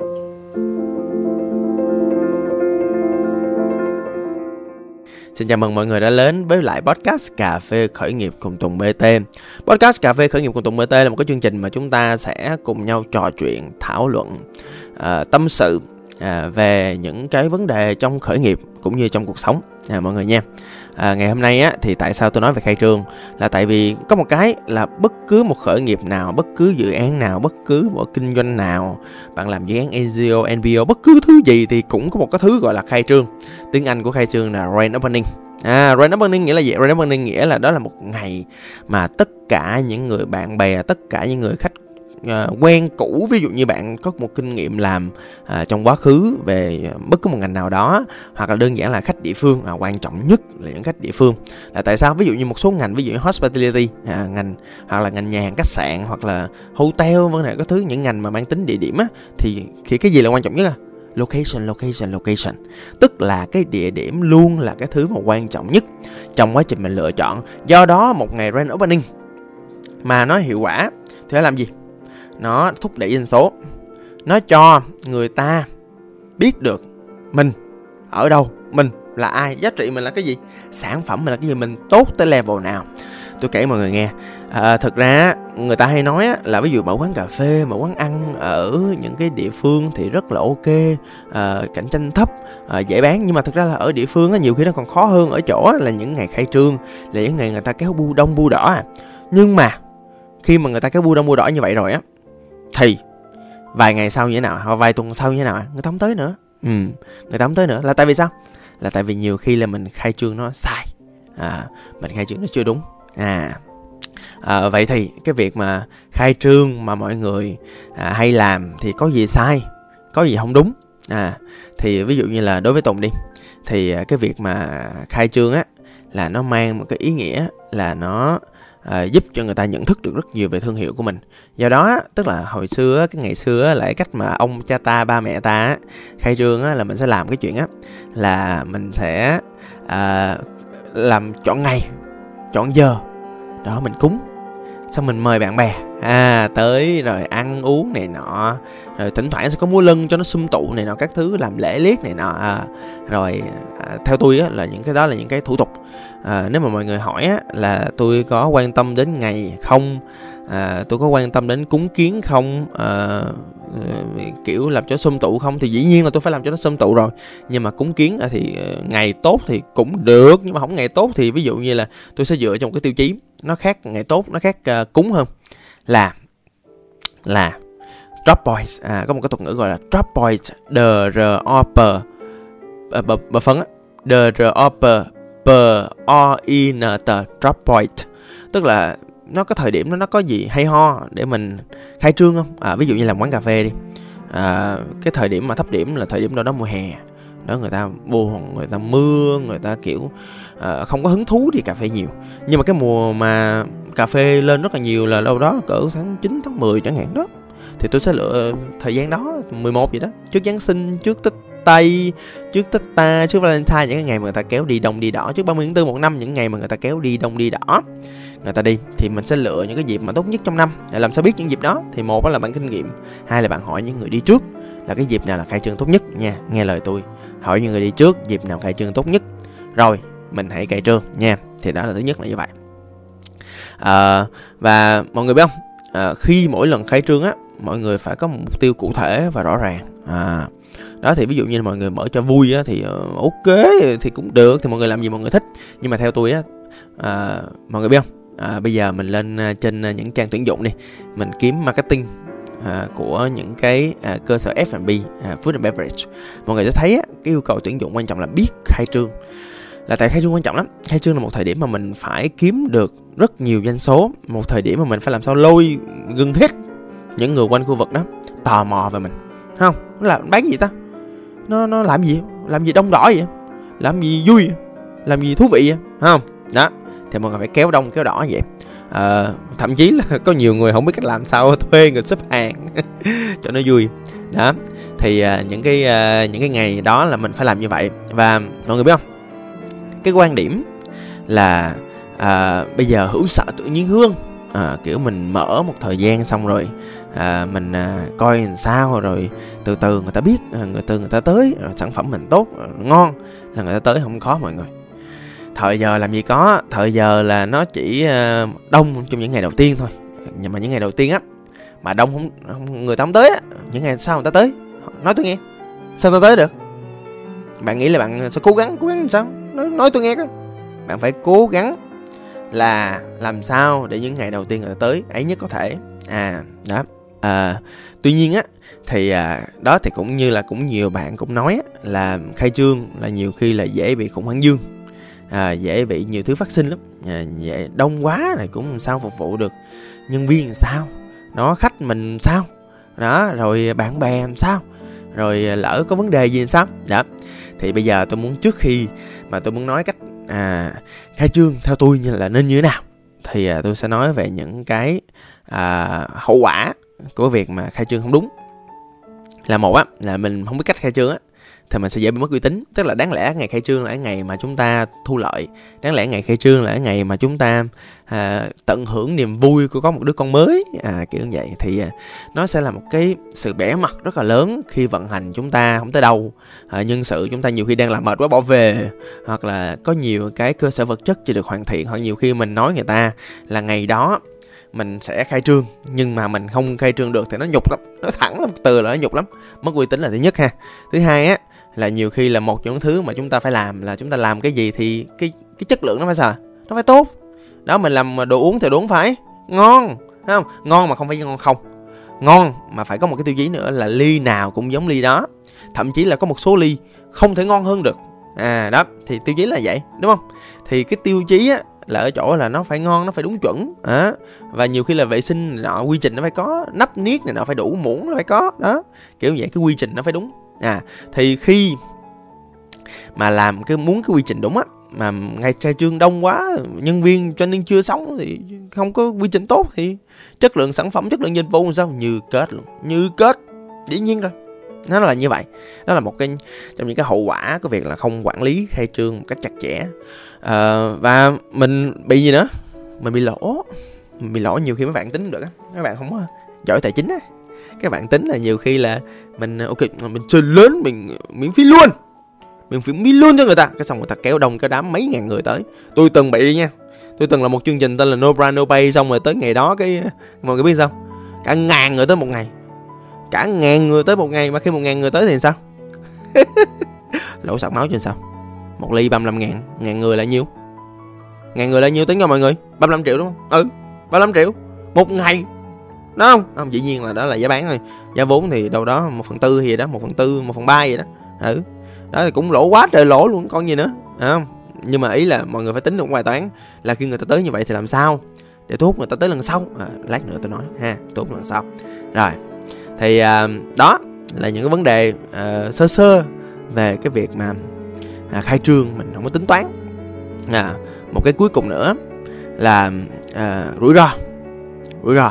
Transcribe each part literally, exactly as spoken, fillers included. Xin chào mừng mọi người đã đến với lại podcast Cà phê khởi nghiệp cùng Tùng bê tê. Podcast Cà phê khởi nghiệp cùng Tùng bê tê là một cái chương trình mà chúng ta sẽ cùng nhau trò chuyện, thảo luận, uh, tâm sự uh, về những cái vấn đề trong khởi nghiệp cũng như trong cuộc sống à, mọi người nha. À, ngày hôm nay á, thì tại sao tôi nói về khai trương là tại vì có một cái là bất cứ một khởi nghiệp nào, bất cứ dự án nào, bất cứ một kinh doanh nào, bạn làm dự án i xê ô, en pê ô, bất cứ thứ gì thì cũng có một cái thứ gọi là khai trương. Tiếng Anh của khai trương là Grand Opening. À, Grand Opening nghĩa là gì? Grand Opening nghĩa là đó là một ngày mà tất cả những người bạn bè, tất cả những người khách quen cũ, ví dụ như bạn có một kinh nghiệm làm à, trong quá khứ về bất cứ một ngành nào đó, hoặc là đơn giản là khách địa phương, à, quan trọng nhất là những khách địa phương. Là tại sao ví dụ như một số ngành, ví dụ như hospitality, à, ngành hoặc là ngành nhà hàng, khách sạn hoặc là hotel, vấn đề có thứ những ngành mà mang tính địa điểm á, thì thì cái gì là quan trọng nhất à? Location, location, location. Tức là cái địa điểm luôn là cái thứ mà quan trọng nhất trong quá trình mình lựa chọn. Do đó một ngày Grand Opening mà nó hiệu quả thì phải làm gì? Nó thúc đẩy doanh số, nó cho người ta biết được mình ở đâu, mình là ai, giá trị mình là cái gì, sản phẩm mình là cái gì, mình tốt tới level nào. Tôi kể mọi người nghe, à, thực ra người ta hay nói là ví dụ mở quán cà phê, mở quán ăn ở những cái địa phương thì rất là ok, à, cạnh tranh thấp, à, dễ bán. Nhưng mà thực ra là ở địa phương nhiều khi nó còn khó hơn ở chỗ là những ngày khai trương, là những ngày người ta kéo bu đông bu đỏ. Nhưng mà khi mà người ta kéo bu đông bu đỏ như vậy rồi á, thì vài ngày sau như thế nào, hoặc vài tuần sau như thế nào, người ta không tới nữa. Ừ, người ta không tới nữa là tại vì sao? Là tại vì nhiều khi là mình khai trương nó sai, à, mình khai trương nó chưa đúng. À, à vậy thì cái việc mà khai trương mà mọi người à, hay làm thì có gì sai, có gì không đúng? À, thì ví dụ như là đối với Tùng đi, thì cái việc mà khai trương á là nó mang một cái ý nghĩa là nó À, giúp cho người ta nhận thức được rất nhiều về thương hiệu của mình. Do đó tức là hồi xưa, cái ngày xưa lại cách mà ông cha ta, ba mẹ ta khai trương á, là mình sẽ làm cái chuyện á, là mình sẽ à, làm chọn ngày, chọn giờ đó mình cúng, xong mình mời bạn bè à tới rồi ăn uống này nọ, rồi thỉnh thoảng sẽ có múa lân cho nó sum tụ này nọ, các thứ làm lễ liếc này nọ à, rồi à, theo tôi á, là những cái đó là những cái thủ tục. À, nếu mà mọi người hỏi á, là tôi có quan tâm đến ngày không, à, tôi có quan tâm đến cúng kiến không, à, kiểu làm cho sum tụ không, thì dĩ nhiên là tôi phải làm cho nó sum tụ rồi. Nhưng mà cúng kiến thì ngày tốt thì cũng được, nhưng mà không ngày tốt thì ví dụ như là tôi sẽ dựa trong cái tiêu chí nó khác ngày tốt, nó khác uh, cúng hơn là là drop points. À, có một cái thuật ngữ gọi là drop points, D R O P, bờ phấn á, D R O P, P O I N T, drop point. Tức là nó có thời điểm nó nó có gì hay ho để mình khai trương không? À, ví dụ như làm quán cà phê đi, à, cái thời điểm mà thấp điểm là thời điểm đó đó mùa hè đó, người ta buồn, người ta mưa, người ta kiểu à, không có hứng thú đi cà phê nhiều. Nhưng mà cái mùa mà cà phê lên rất là nhiều là đâu đó cỡ tháng chín, tháng mười chẳng hạn đó, thì tôi sẽ lựa thời gian đó, mười một gì đó, trước Giáng sinh, trước Tết Tây, trước Tết Ta, trước Valentine, những cái ngày mà người ta kéo đi đông đi đỏ, trước ba mươi tháng tư một năm, những ngày mà người ta kéo đi đông đi đỏ, người ta đi, thì mình sẽ lựa những cái dịp mà tốt nhất trong năm. Để làm sao biết những dịp đó? Thì một đó là bạn kinh nghiệm, hai là bạn hỏi những người đi trước là cái dịp nào là khai trương tốt nhất nha. Nghe lời tôi, hỏi những người đi trước dịp nào khai trương tốt nhất, rồi mình hãy khai trương nha. Thì đó là thứ nhất là như vậy. À, và mọi người biết không, à, khi mỗi lần khai trương á, mọi người phải có một mục tiêu cụ thể và rõ ràng. À, đó thì ví dụ như mọi người mở cho vui á, thì ok thì cũng được, thì mọi người làm gì mọi người thích. Nhưng mà theo tôi á, à, mọi người biết không, à, bây giờ mình lên trên những trang tuyển dụng đi, mình kiếm marketing à, của những cái à, cơ sở ép and bê, à, food and beverage, mọi người sẽ thấy á, cái yêu cầu tuyển dụng quan trọng là biết khai trương. Là tại khai trương quan trọng lắm. Khai trương là một thời điểm mà mình phải kiếm được rất nhiều doanh số, một thời điểm mà mình phải làm sao lôi gần hết những người quanh khu vực đó tò mò về mình. Không, nó là bán gì ta? Nó nó làm gì? Làm gì đông đỏ vậy? Làm gì vui vậy? Làm gì thú vị vậy? Không? Đó, thì mọi người phải kéo đông kéo đỏ vậy. À, thậm chí là có nhiều người không biết cách làm sao thuê người xếp hàng cho nó vui. Đó, thì à, những cái à, những cái ngày đó là mình phải làm như vậy. Và mọi người biết không? Cái quan điểm là à, bây giờ hữu sợ tự nhiên hương, à, kiểu mình mở một thời gian xong rồi à, mình à, coi làm sao rồi từ từ người ta biết, người từ người ta tới, rồi sản phẩm mình tốt ngon là người ta tới, không khó mọi người. Thời giờ làm gì có, thời giờ là nó chỉ đông trong những ngày đầu tiên thôi, nhưng mà những ngày đầu tiên á mà đông không, không người ta không tới á, những ngày sau người ta tới. Nói tôi nghe, sao tôi tới được? Bạn nghĩ là bạn sẽ cố gắng, cố gắng làm sao? Nói, nói tôi nghe coi. Bạn phải cố gắng là làm sao để những ngày đầu tiên người ta tới ấy nhất có thể. À, đó. À, tuy nhiên á thì à, đó thì cũng như là cũng nhiều bạn cũng nói á, là khai trương là nhiều khi là dễ bị khủng hoảng dương, à, dễ bị nhiều thứ phát sinh lắm, à, dễ đông quá này cũng làm sao phục vụ được, nhân viên làm sao, nó khách mình làm sao, đó rồi bạn bè làm sao, rồi lỡ có vấn đề gì làm sao, đó. Thì bây giờ tôi muốn trước khi mà tôi muốn nói cách à, khai trương theo tôi như là nên như thế nào, thì à, tôi sẽ nói về những cái à, hậu quả của việc mà khai trương không đúng. Là một á, là mình không biết cách khai trương á thì mình sẽ dễ bị mất uy tín. Tức là đáng lẽ ngày khai trương là ngày mà chúng ta thu lợi, đáng lẽ ngày khai trương là ngày mà chúng ta à, tận hưởng niềm vui của có một đứa con mới, à, kiểu như vậy. Thì à, nó sẽ là một cái sự bẻ mặt rất là lớn khi vận hành chúng ta không tới đâu, à, nhân sự chúng ta nhiều khi đang làm mệt quá bỏ về, hoặc là có nhiều cái cơ sở vật chất chưa được hoàn thiện, hoặc nhiều khi mình nói người ta là ngày đó mình sẽ khai trương nhưng mà mình không khai trương được thì nó nhục lắm, nó thẳng lắm, từ là nó nhục lắm, mất uy tín là thứ nhất ha. Thứ hai á là nhiều khi là một trong những thứ mà chúng ta phải làm là chúng ta làm cái gì thì cái cái chất lượng nó phải sao, nó phải tốt. Đó, mình làm đồ uống thì đồ uống phải ngon, thấy không? Ngon mà không phải ngon không, ngon mà phải có một cái tiêu chí nữa là ly nào cũng giống ly đó, thậm chí là có một số ly không thể ngon hơn được. À đó, thì tiêu chí là vậy, đúng không? Thì cái tiêu chí á là ở chỗ là nó phải ngon, nó phải đúng chuẩn à. Và nhiều khi là vệ sinh này nọ, quy trình nó phải có, nắp niết này nọ phải đủ, muỗng nó phải có, đó kiểu vậy, cái quy trình nó phải đúng. À thì khi mà làm cái muốn cái quy trình đúng á, mà ngày khai trương đông quá, nhân viên training chưa xong thì không có quy trình tốt thì chất lượng sản phẩm, chất lượng dịch vụ làm sao như kết luôn, như kết, dĩ nhiên rồi. Nó là như vậy. Đó là một cái trong những cái hậu quả của việc là không quản lý khai trương một cách chặt chẽ. À, và mình bị gì nữa? Mình bị lỗ. Mình bị lỗ nhiều khi mấy bạn tính được á. Mấy bạn không có giỏi tài chính á. Các bạn tính là nhiều khi là mình ok, mình chơi lớn, mình miễn phí luôn. Miễn phí, phí luôn cho người ta. Cái xong người ta kéo đông cái đám mấy ngàn người tới. Tôi từng bị nha. Tôi từng là một chương trình tên là No Brand No Pay, xong rồi tới ngày đó cái mọi người biết sao? Cả ngàn người tới một ngày. Cả ngàn người tới một ngày, mà khi một ngàn người tới thì sao? Lỗ sặc máu cho sao? Một ly ba mươi lăm ngàn, ngàn người là nhiêu? Ngàn người là nhiêu tính cho mọi người? ba mươi lăm triệu đúng không? Ừ, ba mươi lăm triệu một ngày, đúng không? Không, dĩ nhiên là đó là giá bán thôi. Giá vốn thì đâu đó một phần tư gì đó, một phần tư, một phần ba gì đó. Ừ, đó thì cũng lỗ quá trời lỗ luôn, còn gì nữa, đúng không? Nhưng mà ý là mọi người phải tính được một bài toán là khi người ta tới như vậy thì làm sao để thu hút người ta tới lần sau. À, lát nữa tôi nói ha, thu hút lần sau. Rồi thì uh, đó là những cái vấn đề uh, sơ sơ về cái việc mà uh, khai trương mình không có tính toán. À, một cái cuối cùng nữa là uh, rủi ro. Rủi ro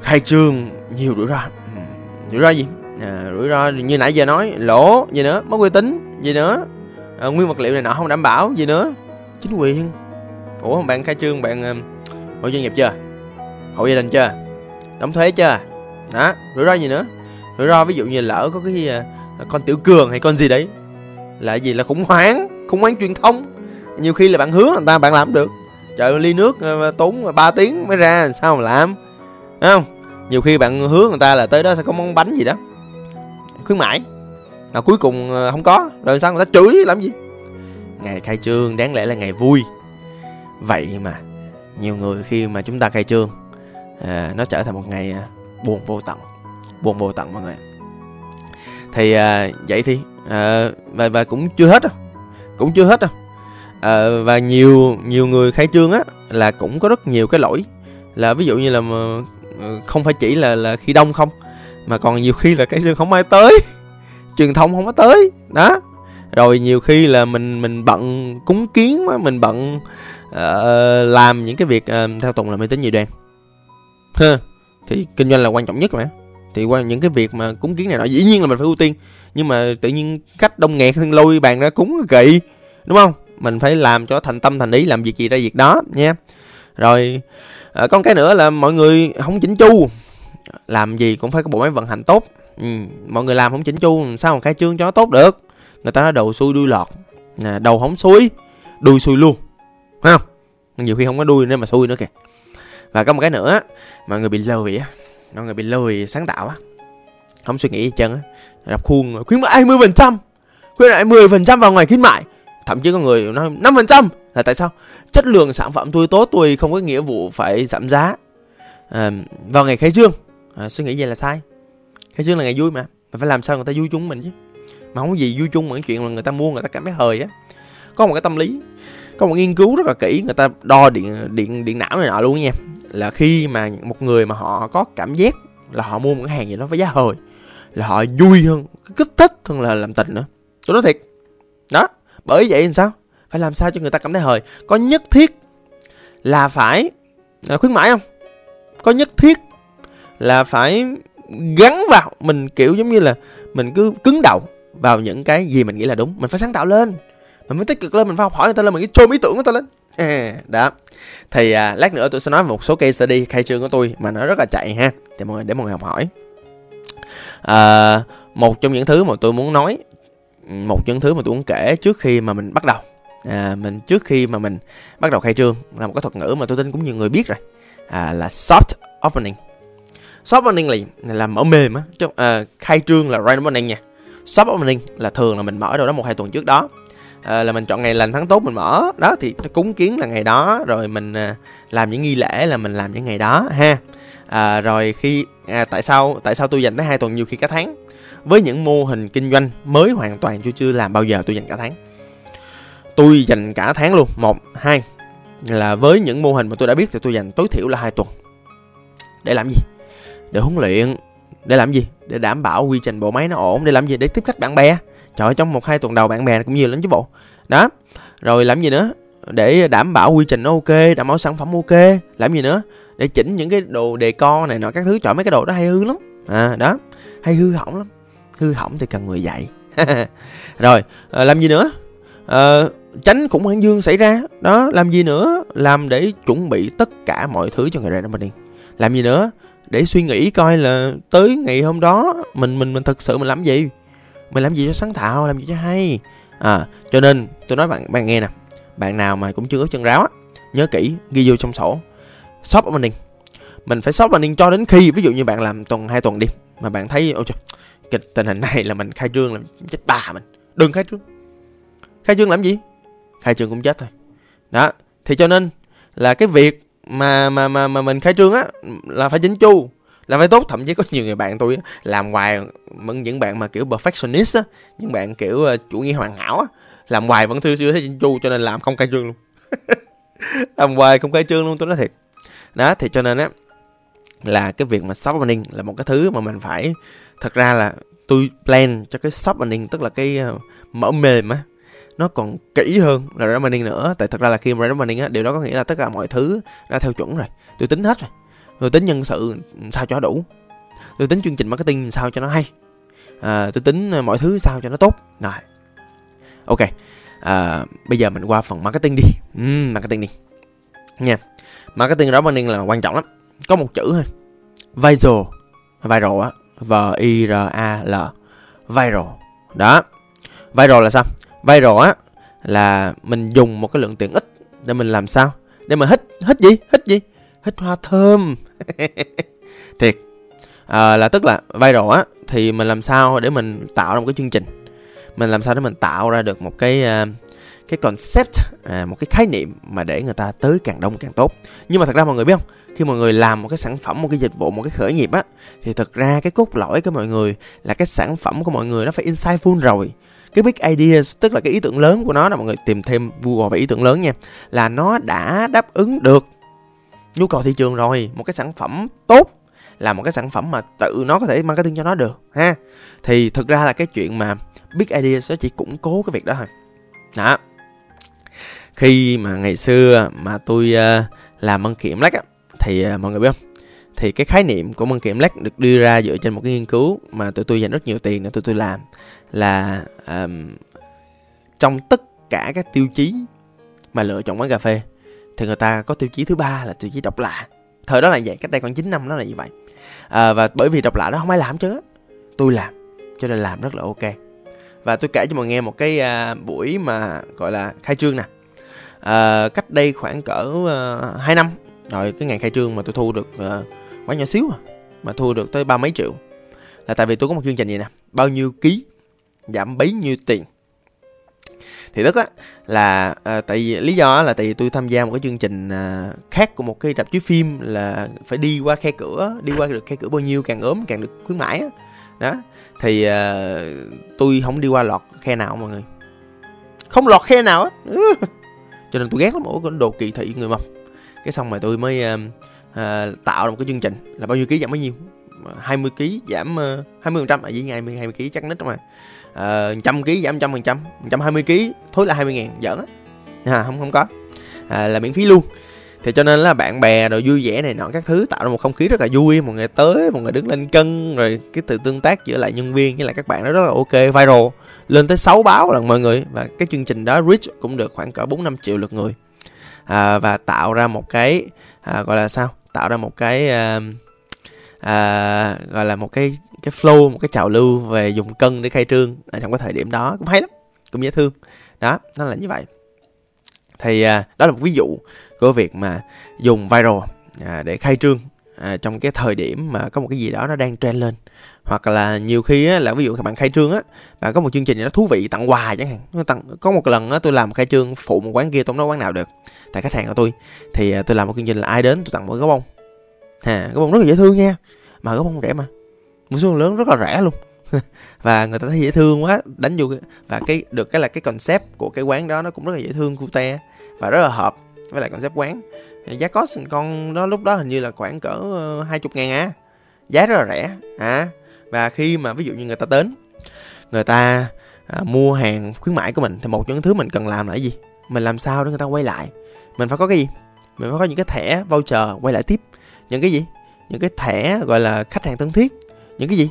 khai trương nhiều rủi ro. Rủi ro gì? Uh, rủi ro như nãy giờ nói, lỗ gì nữa, mất uy tín gì nữa, uh, nguyên vật liệu này nọ không đảm bảo gì nữa, chính quyền. Ủa bạn khai trương bạn uh, hộ doanh nghiệp chưa, hộ gia đình chưa, đóng thuế chưa? Đó, rủi ro gì nữa? Rủi ro ví dụ như lỡ có cái uh, con tiểu cường hay con gì đấy là gì, là khủng hoảng, khủng hoảng truyền thông. Nhiều khi là bạn hứa người ta bạn làm được, trời ly nước uh, tốn ba tiếng mới ra, sao mà làm, đúng không? Nhiều khi bạn hứa người ta là tới đó sẽ có món bánh gì đó khuyến mãi mà cuối cùng uh, không có, rồi sao người ta chửi làm gì? Ngày khai trương đáng lẽ là ngày vui, vậy mà nhiều người khi mà chúng ta khai trương uh, nó trở thành một ngày uh, buồn vô tận, buồn vô tận mọi người. Thì à, vậy thì à, và, và cũng chưa hết đâu, cũng chưa hết đâu. À, và nhiều nhiều người khai trương á là cũng có rất nhiều cái lỗi, là ví dụ như là không phải chỉ là là khi đông không, mà còn nhiều khi là khai trương không ai tới, truyền thông không có tới đó. Rồi nhiều khi là mình mình bận cúng kiến quá, mình bận à, làm những cái việc à, theo Tùng là mê tín dị đoan. Ha. Thì kinh doanh là quan trọng nhất mà, thì qua những cái việc mà cúng kiến này nọ dĩ nhiên là mình phải ưu tiên, nhưng mà tự nhiên khách đông nghẹt lôi bàn ra cúng kỳ, đúng không? Mình phải làm cho thành tâm thành ý, làm việc gì ra việc đó nha. Rồi à, có một cái nữa là mọi người không chỉnh chu. làm gì cũng phải có bộ máy vận hành tốt. Ừ, mọi người làm không chỉnh chu sao mà khai trương cho nó tốt được. Người ta nói đầu xuôi đuôi lọt, à, đầu không xuôi đuôi xuôi luôn, phải không? Nhiều khi không có đuôi nên mà xuôi nữa kìa. Và có một cái nữa, mọi người bị lười á, mọi người bị lười sáng tạo á, không suy nghĩ gì chân á, đọc khuôn khuyến mãi hai mươi phần trăm, khuyến mãi mười phần trăm vào ngày khuyến mại, thậm chí có người nói năm phần trăm. Là tại sao? Chất lượng sản phẩm tôi tốt, tôi không có nghĩa vụ phải giảm giá à, vào ngày khai trương. À, suy nghĩ vậy là sai. Khai trương là ngày vui mà, mà phải làm sao người ta vui chúng mình chứ. Mà không có gì vui chung bằng chuyện là người ta mua người ta cảm thấy hời á. Có một cái tâm lý, có một nghiên cứu rất là kỹ, người ta đo điện điện điện não này nọ luôn nha. Là khi mà một người mà họ có cảm giác là họ mua một cái hàng gì đó với giá hời, là họ vui hơn, kích thích hơn là làm tình nữa. Tôi nói thiệt. Đó, bởi vậy làm sao? Phải làm sao cho người ta cảm thấy hời. Có nhất thiết là phải khuyến mãi không? Có nhất thiết là phải gắn vào mình kiểu giống như là mình cứ cứng đầu vào những cái gì mình nghĩ là đúng. Mình phải sáng tạo lên, mình phải tích cực lên, mình phải học hỏi người ta lên, mình phải chôm ý tưởng người ta lên. À, đó. Thì à, lát nữa tôi sẽ nói về một số case study khai trương của tôi mà nó rất là chạy ha, thì mọi người để mọi người học hỏi. À, một trong những thứ mà tôi muốn nói, một trong những thứ mà tôi muốn kể trước khi mà mình bắt đầu, à, mình trước khi mà mình bắt đầu khai trương là một cái thuật ngữ mà tôi tin cũng nhiều người biết rồi, à, là soft opening. Soft opening là, là mở mềm á, chứ à, khai trương là right opening nha. Soft opening là thường là mình mở đâu đó một hai tuần trước đó. À, là mình chọn ngày lành tháng tốt mình mở đó, thì cúng kiến là ngày đó, rồi mình à, làm những nghi lễ là mình làm những ngày đó ha. À, rồi khi à, tại sao tại sao tôi dành tới hai tuần, nhiều khi cả tháng, với những mô hình kinh doanh mới hoàn toàn tôi chưa làm bao giờ, tôi dành cả tháng, tôi dành cả tháng luôn. Một hai là với những mô hình mà tôi đã biết thì tôi dành tối thiểu là hai tuần. Để làm gì? Để huấn luyện. Để làm gì? Để đảm bảo quy trình bộ máy nó ổn. Để làm gì? Để tiếp khách bạn bè. Trời, trong một hai tuần đầu bạn bè cũng nhiều lắm chứ bộ. Đó. Rồi làm gì nữa? Để đảm bảo quy trình nó ok, đảm bảo sản phẩm ok. Làm gì nữa? Để chỉnh những cái đồ decor này nọ các thứ. Trời, mấy cái đồ đó hay hư lắm. À đó, hay hư hỏng lắm. Hư hỏng thì cần người dạy. Rồi, làm gì nữa? Ờ, tránh khủng hoảng dương xảy ra. Đó, làm gì nữa? Làm để chuẩn bị tất cả mọi thứ cho người ra marketing. Làm gì nữa? Để suy nghĩ coi là tới ngày hôm đó mình mình mình thực sự mình làm gì, mình làm gì cho sáng tạo, làm gì cho hay. À, cho nên tôi nói bạn bạn nghe nè, bạn nào mà cũng chưa ướt chân ráo á, nhớ kỹ ghi vô trong sổ. Shop opening, mình phải shop opening cho đến khi, ví dụ như bạn làm tuần hai tuần đi mà bạn thấy ôi trời, cái tình hình này là mình khai trương là chết bà mình, đừng khai trương. Khai trương làm gì? Khai trương cũng chết thôi. Đó, thì cho nên là cái việc mà mà mà mà mình khai trương á là phải chỉnh chu, là phải tốt. Thậm chí có nhiều người bạn tôi làm hoài, những bạn mà kiểu perfectionist á, những bạn kiểu chủ nghĩa hoàn hảo á, làm hoài vẫn chưa chưa thấy chỉnh chu, cho nên làm không khai trương luôn. Làm hoài không khai trương luôn, tôi nói thiệt. Đó, thì cho nên á là cái việc mà shop opening là một cái thứ mà mình phải, thật ra là tôi plan cho cái shop opening, tức là cái mở mềm á, nó còn kỹ hơn là brand marketing nữa. Tại thật ra là khi brand marketing á, điều đó có nghĩa là tất cả mọi thứ đã theo chuẩn rồi, tôi tính hết rồi, tôi tính nhân sự sao cho đủ, tôi tính chương trình marketing sao cho nó hay, à, tôi tính mọi thứ sao cho nó tốt rồi. Ok, à, bây giờ mình qua phần marketing đi. uhm, marketing đi nha. Marketing brand marketing là quan trọng lắm, có một chữ thôi, viral. Viral á, v i r a l, viral. Đó, viral là sao? Viral á là mình dùng một cái lượng tiền ít để mình làm sao? Để mình hít, hít gì? Hít gì? Hít hoa thơm. Thiệt. À, là tức là viral á thì mình làm sao để mình tạo ra một cái chương trình. Mình làm sao để mình tạo ra được một cái cái concept, à, một cái khái niệm mà để người ta tới càng đông càng tốt. Nhưng mà thật ra mọi người biết không? Khi mọi người làm một cái sản phẩm, một cái dịch vụ, một cái khởi nghiệp á, thì thật ra cái cốt lõi của mọi người là cái sản phẩm của mọi người nó phải insightful rồi. Cái big ideas, tức là cái ý tưởng lớn của nó, là mọi người tìm thêm Google về ý tưởng lớn nha, là nó đã đáp ứng được nhu cầu thị trường rồi. Một cái sản phẩm tốt là một cái sản phẩm mà tự nó có thể marketing cho nó được ha. Thì thực ra là cái chuyện mà big ideas nó chỉ củng cố cái việc đó thôi. Đó, khi mà ngày xưa mà tôi uh, làm Măng Kiểm Lách á, thì uh, mọi người biết không, thì cái khái niệm của Măng Kiểm Lách được đưa ra dựa trên một cái nghiên cứu mà tụi tôi dành rất nhiều tiền để tụi tôi làm, là um, trong tất cả các tiêu chí mà lựa chọn quán cà phê thì người ta có tiêu chí thứ ba là tiêu chí độc lạ. Thời đó là vậy, cách đây khoảng chín năm đó là như vậy. à, và bởi vì độc lạ nó không ai làm chứ, tôi làm, cho nên làm rất là ok. Và tôi kể cho mọi người nghe một cái à, buổi mà gọi là khai trương nè, à, cách đây khoảng cỡ à, hai năm. Rồi cái ngày khai trương mà tôi thu được à, quá nhỏ xíu à, mà thu được tới ba mấy triệu, là tại vì tôi có một chương trình gì nè, bao nhiêu ký giảm bấy nhiêu tiền. Thì tức á là à, tại vì lý do là tại vì tôi tham gia một cái chương trình à, khác của một cái rạp chiếu phim, là phải đi qua khe cửa, đi qua được khe cửa bao nhiêu càng ốm càng được khuyến mãi á. Đó thì à, tôi không đi qua lọt khe nào mọi người, không lọt khe nào á. Cho nên tôi ghét lắm, ủa cái đồ kỳ thị người mập. Cái xong rồi tôi mới à, à, tạo ra một cái chương trình là bao nhiêu ký giảm bao nhiêu, hai mươi ký giảm hai mươi phần trăm, à, với hai mươi ký chắc nít mà. À, một trăm ký giảm một trăm phần trăm, một trăm hai mươi ký thối là hai mươi ngàn, giỡn á, à, không không có, à, là miễn phí luôn. Thì cho nên là bạn bè rồi vui vẻ này nọ các thứ, tạo ra một không khí rất là vui, mọi người tới, mọi người đứng lên cân, rồi cái từ tương tác giữa lại nhân viên với lại các bạn đó rất là ok, viral, lên tới sáu báo lần mọi người. Và cái chương trình đó reach cũng được khoảng cỡ bốn năm triệu lượt người, à, và tạo ra một cái, à, gọi là sao, tạo ra một cái... À, À, gọi là một cái cái flow, một cái trào lưu về dùng cân để khai trương ở trong cái thời điểm đó, cũng hay lắm, cũng dễ thương đó, nó là như vậy. Thì à, đó là một ví dụ của việc mà dùng viral à, để khai trương à, trong cái thời điểm mà có một cái gì đó nó đang trend lên. Hoặc là nhiều khi á, là ví dụ các bạn khai trương á, bạn có một chương trình nó thú vị, tặng quà chẳng hạn. Tặng, có một lần á, tôi làm khai trương phụ một quán kia, tôi không nói quán nào được, tại khách hàng của tôi. Thì à, tôi làm một chương trình là ai đến tôi tặng một cái bông. À, cái bông rất là dễ thương nha, mà cái bông rẻ mà, một số lớn rất là rẻ luôn. Và người ta thấy dễ thương quá, đánh vô cái... và cái được cái là cái concept của cái quán đó nó cũng rất là dễ thương, cute và rất là hợp với lại concept quán. Giá cost con đó lúc đó hình như là khoảng cỡ hai mươi ngàn á, giá rất là rẻ à. Và khi mà ví dụ như người ta đến, người ta à, mua hàng khuyến mãi của mình, thì một trong những thứ mình cần làm là cái gì? Mình làm sao để người ta quay lại? Mình phải có cái gì? Mình phải có những cái thẻ voucher quay lại tiếp. Những cái gì? Những cái thẻ gọi là khách hàng thân thiết. Những cái gì?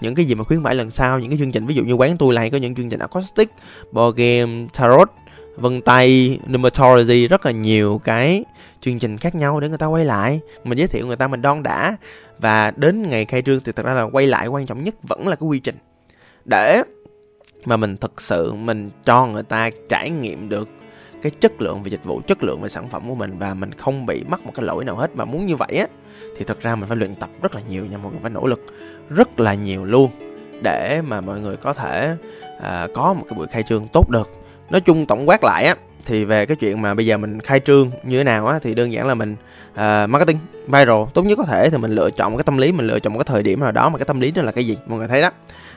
Những cái gì mà khuyến mãi lần sau. Những cái chương trình, ví dụ như quán tôi là hay có những chương trình acoustic, board game, tarot, vân tay, numerology, rất là nhiều cái chương trình khác nhau để người ta quay lại. Mình giới thiệu người ta, mình đon đả. Và đến ngày khai trương thì thật ra là quay lại quan trọng nhất vẫn là cái quy trình, để mà mình thực sự mình cho người ta trải nghiệm được cái chất lượng về dịch vụ, chất lượng về sản phẩm của mình, và mình không bị mắc một cái lỗi nào hết. Mà muốn như vậy á thì thật ra mình phải luyện tập rất là nhiều nha mọi người, phải nỗ lực rất là nhiều luôn để mà mọi người có thể à, có một cái buổi khai trương tốt được. Nói chung tổng quát lại á thì về cái chuyện mà bây giờ mình khai trương như thế nào á thì đơn giản là mình à, marketing viral tốt nhất có thể. Thì mình lựa chọn một cái tâm lý, mình lựa chọn một cái thời điểm nào đó mà cái tâm lý đó là cái gì mọi người thấy đó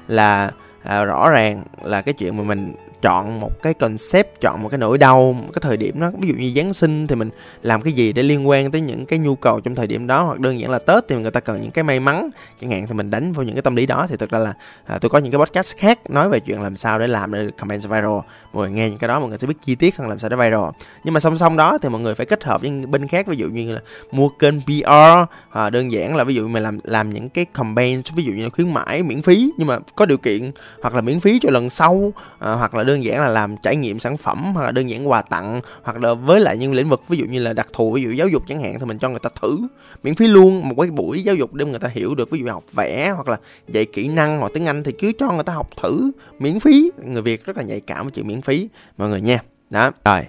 là à, rõ ràng là cái chuyện mà mình chọn một cái concept, chọn một cái nỗi đau, một cái thời điểm đó. Ví dụ như Giáng sinh thì mình làm cái gì để liên quan tới những cái nhu cầu trong thời điểm đó, hoặc đơn giản là Tết thì người ta cần những cái may mắn chẳng hạn, thì mình đánh vô những cái tâm lý đó. Thì thực ra là à, tôi có những cái podcast khác nói về chuyện làm sao để làm để campaign viral, mọi người nghe những cái đó mọi người sẽ biết chi tiết hơn làm sao để viral. Nhưng mà song song đó thì mọi người phải kết hợp với bên khác, ví dụ như là mua kênh pê rờ, à, đơn giản là ví dụ mình làm làm những cái campaign, ví dụ như là khuyến mãi miễn phí nhưng mà có điều kiện, hoặc là miễn phí cho lần sau, à, hoặc là đơn giản là làm trải nghiệm sản phẩm, hoặc là đơn giản quà tặng, hoặc là với lại những lĩnh vực ví dụ như là đặc thù, ví dụ giáo dục chẳng hạn, thì mình cho người ta thử miễn phí luôn một cái buổi giáo dục để người ta hiểu được, ví dụ học vẽ hoặc là dạy kỹ năng hoặc tiếng Anh thì cứ cho người ta học thử miễn phí. Người Việt rất là nhạy cảm với chuyện miễn phí mọi người nha. Đó rồi,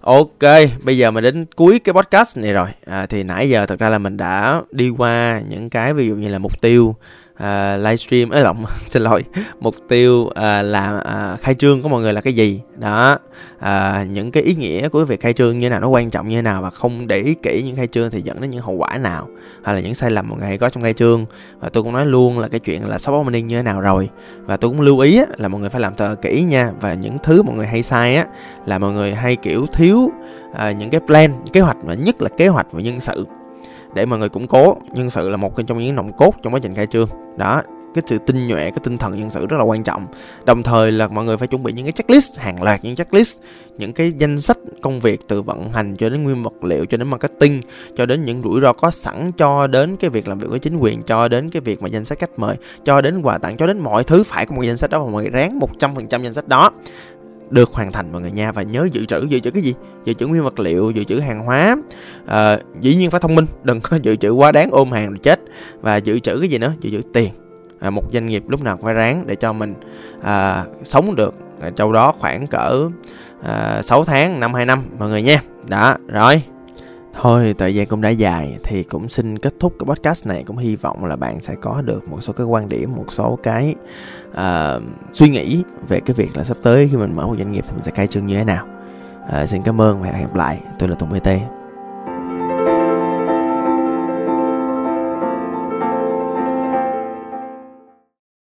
ok, bây giờ mình đến cuối cái podcast này rồi. À, thì nãy giờ thật ra là mình đã đi qua những cái ví dụ như là mục tiêu Uh, livestream ấy lộng xin lỗi mục tiêu uh, là uh, khai trương của mọi người là cái gì đó, uh, những cái ý nghĩa của việc khai trương như thế nào, nó quan trọng như thế nào, và không để ý kỹ những khai trương thì dẫn đến những hậu quả nào, hay là những sai lầm mọi người hay có trong khai trương. Và tôi cũng nói luôn là cái chuyện là shop opening như thế nào rồi, và tôi cũng lưu ý á, là mọi người phải làm thật kỹ nha. Và những thứ mọi người hay sai á là mọi người hay kiểu thiếu uh, những cái plan, những kế hoạch, và nhất là kế hoạch và nhân sự để mọi người củng cố. Nhân sự là một trong những nòng cốt trong quá trình khai trương đó, cái sự tinh nhuệ, cái tinh thần nhân sự rất là quan trọng. Đồng thời là mọi người phải chuẩn bị những cái checklist, hàng loạt những checklist, những cái danh sách công việc từ vận hành cho đến nguyên vật liệu, cho đến marketing, cho đến những rủi ro có sẵn, cho đến cái việc làm việc với chính quyền, cho đến cái việc mà danh sách khách mời, cho đến quà tặng, cho đến mọi thứ phải có một danh sách đó, và mọi người ráng một trăm phần trăm danh sách đó. được hoàn thành mọi người nha. Và nhớ dự trữ, dự trữ cái gì? Dự trữ nguyên vật liệu, dự trữ hàng hóa. À, dĩ nhiên phải thông minh, đừng có dự trữ quá đáng ôm hàng rồi chết. Và dự trữ cái gì nữa? Dự trữ tiền. À, một doanh nghiệp lúc nào cũng phải ráng để cho mình à, sống được à, châu đó khoảng cỡ à, sáu tháng, năm, hai năm mọi người nha. Đó, rồi. Thôi thời gian cũng đã dài thì cũng xin kết thúc cái podcast này. Cũng hy vọng là bạn sẽ có được một số cái quan điểm, một số cái uh, suy nghĩ về cái việc là sắp tới khi mình mở một doanh nghiệp thì mình sẽ khai trương như thế nào. uh, Xin cảm ơn và hẹn gặp lại. Tôi là Tùng bê tê.